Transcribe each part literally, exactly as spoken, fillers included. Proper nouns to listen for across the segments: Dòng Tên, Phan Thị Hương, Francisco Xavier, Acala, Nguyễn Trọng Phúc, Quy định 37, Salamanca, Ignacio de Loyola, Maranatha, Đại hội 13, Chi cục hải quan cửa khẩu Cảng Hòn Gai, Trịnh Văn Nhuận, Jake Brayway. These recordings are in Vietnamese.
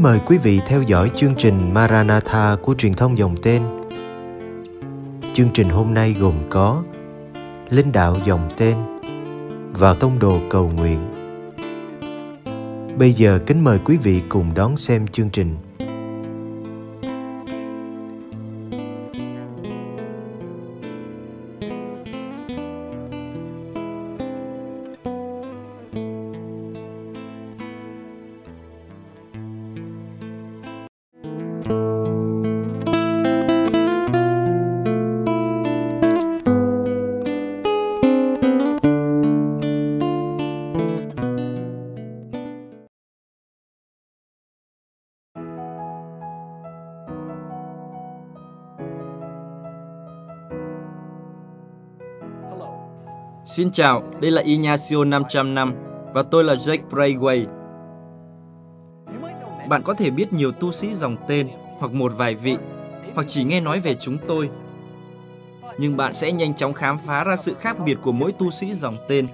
Kính mời quý vị theo dõi chương trình Maranatha của truyền thông Dòng Tên. Chương trình hôm nay gồm có Linh đạo Dòng Tên và Tông đồ cầu nguyện. Bây giờ kính mời quý vị cùng đón xem chương trình. Xin chào, đây là Ignacio năm trăm năm và tôi là Jake Brayway. Bạn có thể biết nhiều tu sĩ Dòng Tên hoặc một vài vị, hoặc chỉ nghe nói về chúng tôi. Nhưng bạn sẽ nhanh chóng khám phá ra sự khác biệt của mỗi tu sĩ Dòng Tên.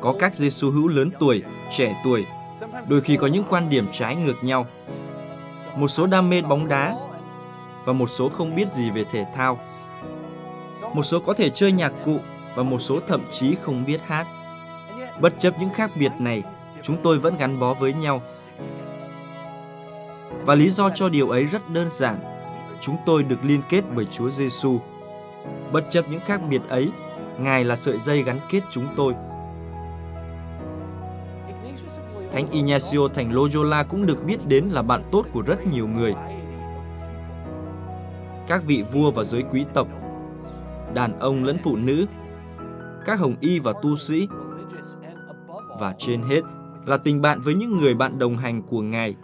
Có các Giê-xu hữu lớn tuổi, trẻ tuổi, đôi khi có những quan điểm trái ngược nhau. Một số đam mê bóng đá và một số không biết gì về thể thao. Một số có thể chơi nhạc cụ và một số thậm chí không biết hát. Bất chấp những khác biệt này, chúng tôi vẫn gắn bó với nhau. Và lý do cho điều ấy rất đơn giản. Chúng tôi được liên kết bởi Chúa Giê-xu. Bất chấp những khác biệt ấy, Ngài là sợi dây gắn kết chúng tôi. Thánh Ignacio thành Loyola cũng được biết đến là bạn tốt của rất nhiều người. Các vị vua và giới quý tộc, đàn ông lẫn phụ nữ, các hồng y và tu sĩ, và trên hết là tình bạn với những người bạn đồng hành của Ngài,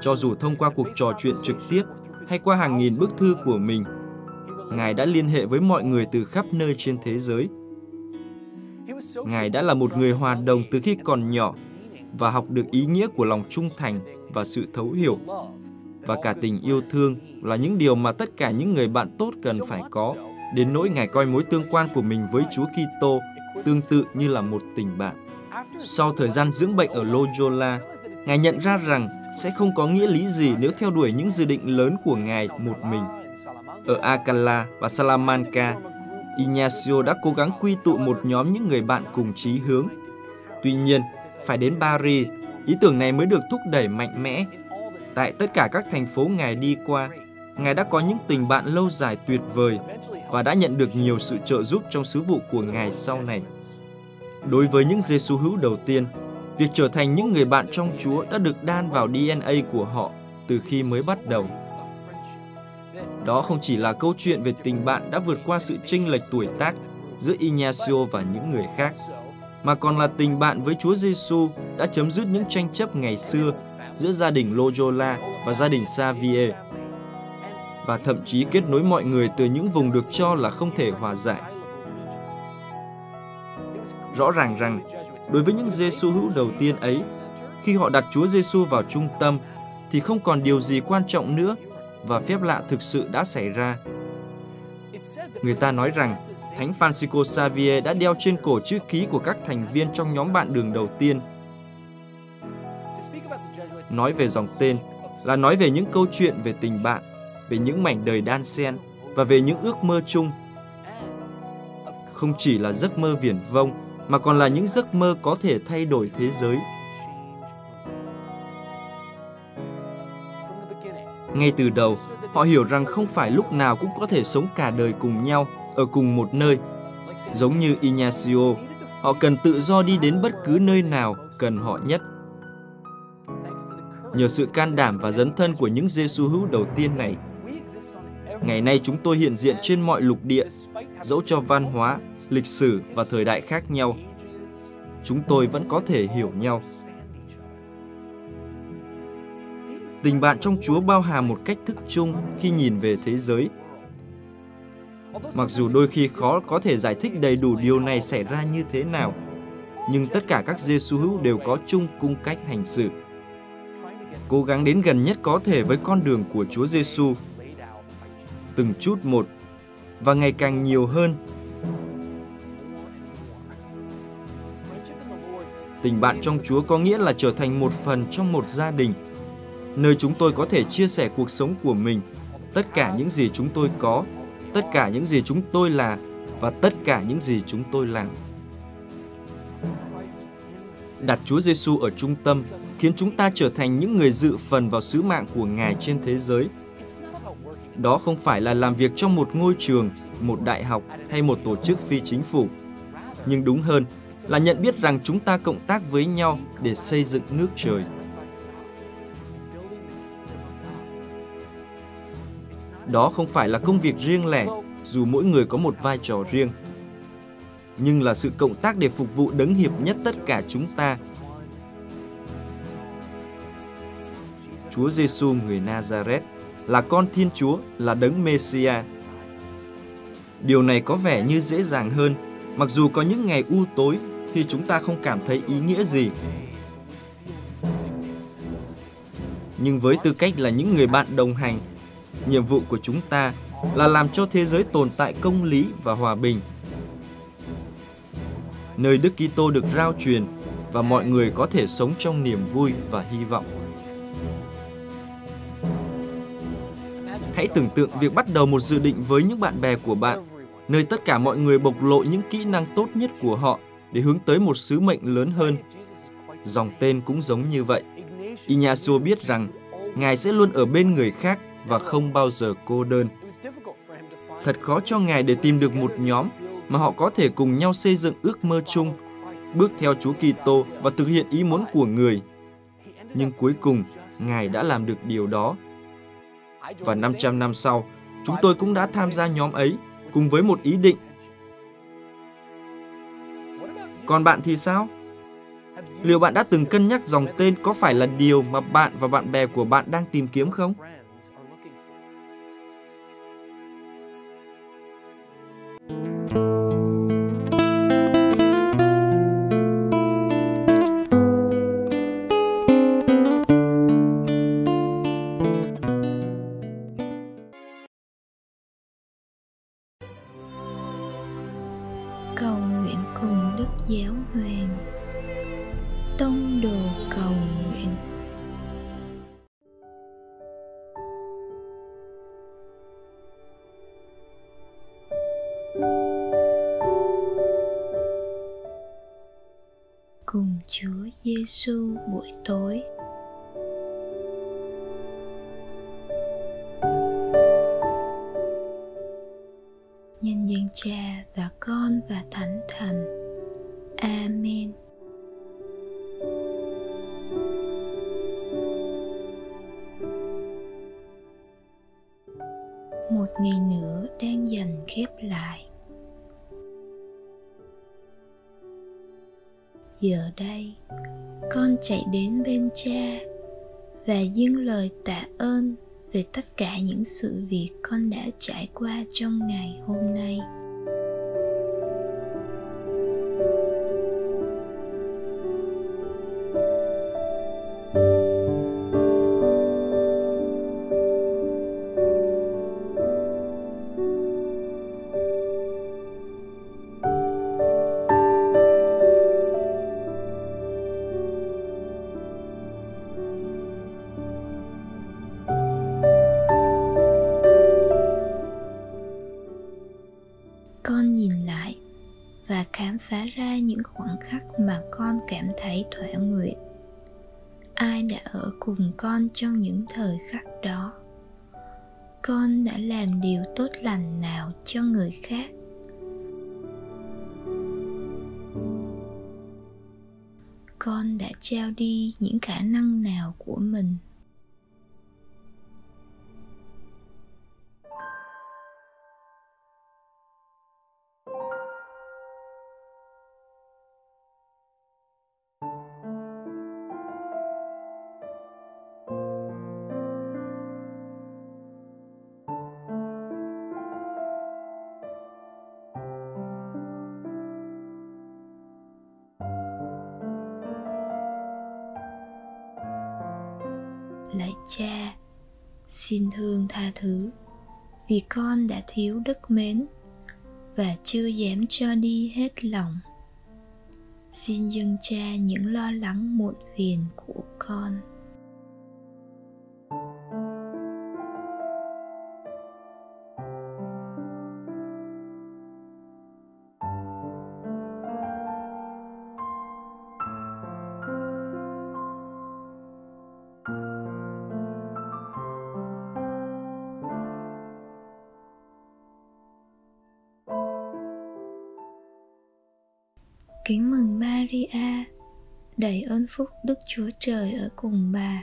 cho dù thông qua cuộc trò chuyện trực tiếp hay qua hàng nghìn bức thư của mình. Ngài đã liên hệ với mọi người từ khắp nơi trên thế giới. Ngài đã là một người hòa đồng từ khi còn nhỏ và học được ý nghĩa của lòng trung thành và sự thấu hiểu, và cả tình yêu thương là những điều mà tất cả những người bạn tốt cần phải có. Đến nỗi Ngài coi mối tương quan của mình với Chúa Kitô tương tự như là một tình bạn. Sau thời gian dưỡng bệnh ở Loyola, Ngài nhận ra rằng sẽ không có nghĩa lý gì nếu theo đuổi những dự định lớn của Ngài một mình. Ở Acala và Salamanca, Ignacio đã cố gắng quy tụ một nhóm những người bạn cùng chí hướng. Tuy nhiên, phải đến Paris, ý tưởng này mới được thúc đẩy mạnh mẽ. Tại tất cả các thành phố Ngài đi qua, Ngài đã có những tình bạn lâu dài tuyệt vời và đã nhận được nhiều sự trợ giúp trong sứ vụ của Ngài sau này. Đối với những Giê-xu hữu đầu tiên, việc trở thành những người bạn trong Chúa đã được đan vào đê en a của họ từ khi mới bắt đầu. Đó không chỉ là câu chuyện về tình bạn đã vượt qua sự chênh lệch tuổi tác giữa Ignacio và những người khác, mà còn là tình bạn với Chúa Giê-xu đã chấm dứt những tranh chấp ngày xưa giữa gia đình Loyola và gia đình Xavier, và thậm chí kết nối mọi người từ những vùng được cho là không thể hòa giải. Rõ ràng rằng, đối với những Giê-xu hữu đầu tiên ấy, khi họ đặt Chúa Giê-xu vào trung tâm, thì không còn điều gì quan trọng nữa, và phép lạ thực sự đã xảy ra. Người ta nói rằng, Thánh Francisco Xavier đã đeo trên cổ chữ ký của các thành viên trong nhóm bạn đường đầu tiên. Nói về Dòng Tên là nói về những câu chuyện về tình bạn, về những mảnh đời đan xen và về những ước mơ chung. Không chỉ là giấc mơ viển vông, mà còn là những giấc mơ có thể thay đổi thế giới. Ngay từ đầu, họ hiểu rằng không phải lúc nào cũng có thể sống cả đời cùng nhau, ở cùng một nơi. Giống như Ignacio, họ cần tự do đi đến bất cứ nơi nào cần họ nhất. Nhờ sự can đảm và dấn thân của những Giê-xu hữu đầu tiên này, ngày nay chúng tôi hiện diện trên mọi lục địa, dẫu cho văn hóa, lịch sử và thời đại khác nhau. Chúng tôi vẫn có thể hiểu nhau. Tình bạn trong Chúa bao hàm một cách thức chung khi nhìn về thế giới. Mặc dù đôi khi khó có thể giải thích đầy đủ điều này xảy ra như thế nào, nhưng tất cả các Giê-xu hữu đều có chung cung cách hành xử. Cố gắng đến gần nhất có thể với con đường của Chúa Giê-xu, từng chút một và ngày càng nhiều hơn. Tình bạn trong Chúa có nghĩa là trở thành một phần trong một gia đình, nơi chúng tôi có thể chia sẻ cuộc sống của mình, tất cả những gì chúng tôi có, tất cả những gì chúng tôi là và tất cả những gì chúng tôi làm. Đặt Chúa Giêsu ở trung tâm khiến chúng ta trở thành những người dự phần vào sứ mạng của Ngài trên thế giới. Đó không phải là làm việc trong một ngôi trường, một đại học hay một tổ chức phi chính phủ, nhưng đúng hơn là nhận biết rằng chúng ta cộng tác với nhau để xây dựng nước trời. Đó không phải là công việc riêng lẻ, dù mỗi người có một vai trò riêng, nhưng là sự cộng tác để phục vụ đấng hiệp nhất tất cả chúng ta, Chúa Giêsu người Nazareth, là con Thiên Chúa, là đấng Messiah. Điều này có vẻ như dễ dàng hơn, mặc dù có những ngày u tối khi chúng ta không cảm thấy ý nghĩa gì. Nhưng với tư cách là những người bạn đồng hành, nhiệm vụ của chúng ta là làm cho thế giới tồn tại công lý và hòa bình, nơi Đức Kitô được rao truyền và mọi người có thể sống trong niềm vui và hy vọng. Hãy tưởng tượng việc bắt đầu một dự định với những bạn bè của bạn, nơi tất cả mọi người bộc lộ những kỹ năng tốt nhất của họ để hướng tới một sứ mệnh lớn hơn. Dòng tên cũng giống như vậy. Ignacio biết rằng Ngài sẽ luôn ở bên người khác và không bao giờ cô đơn. Thật khó cho Ngài để tìm được một nhóm mà họ có thể cùng nhau xây dựng ước mơ chung, bước theo Chúa Kitô và thực hiện ý muốn của Người. Nhưng cuối cùng, Ngài đã làm được điều đó. Và năm trăm năm sau, chúng tôi cũng đã tham gia nhóm ấy cùng với một ý định. Còn bạn thì sao? Liệu bạn đã từng cân nhắc dòng tên có phải là điều mà bạn và bạn bè của bạn đang tìm kiếm không? Cùng Chúa Giêsu buổi tối. Nhân danh Cha và Con và Thánh Thần. Amen. Một ngày nữa đang dần khép lại. Giờ đây, con chạy đến bên Cha và dâng lời tạ ơn về tất cả những sự việc con đã trải qua trong ngày hôm nay. Phá ra những khoảnh khắc mà con cảm thấy thỏa nguyện. Ai đã ở cùng con trong những thời khắc đó? Con đã làm điều tốt lành nào cho người khác? Con đã trao đi những khả năng nào của mình? Lạy Cha, xin thương tha thứ vì con đã thiếu đức mến và chưa dám cho đi hết lòng. xin dâng Cha những lo lắng muộn phiền của con. Kính mừng Maria, đầy ơn phúc Đức Chúa Trời ở cùng bà.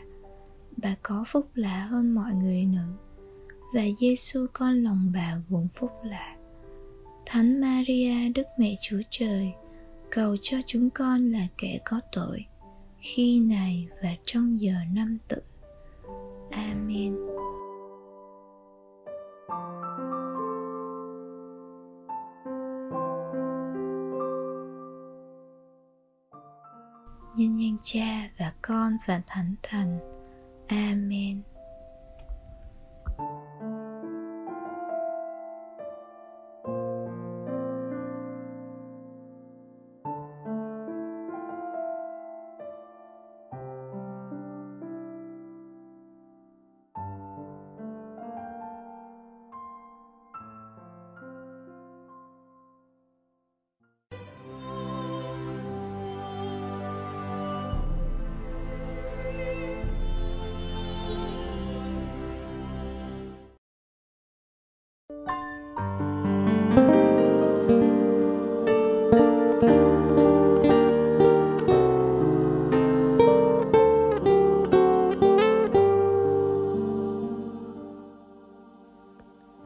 Bà có phúc lạ hơn mọi người nữ, và Giêsu con lòng bà vốn phúc lạ. Thánh Maria, Đức Mẹ Chúa Trời, cầu cho chúng con là kẻ có tội, khi này và trong giờ năm tử. Amen. Nhân danh Cha và Con và Thánh Thần. Amen.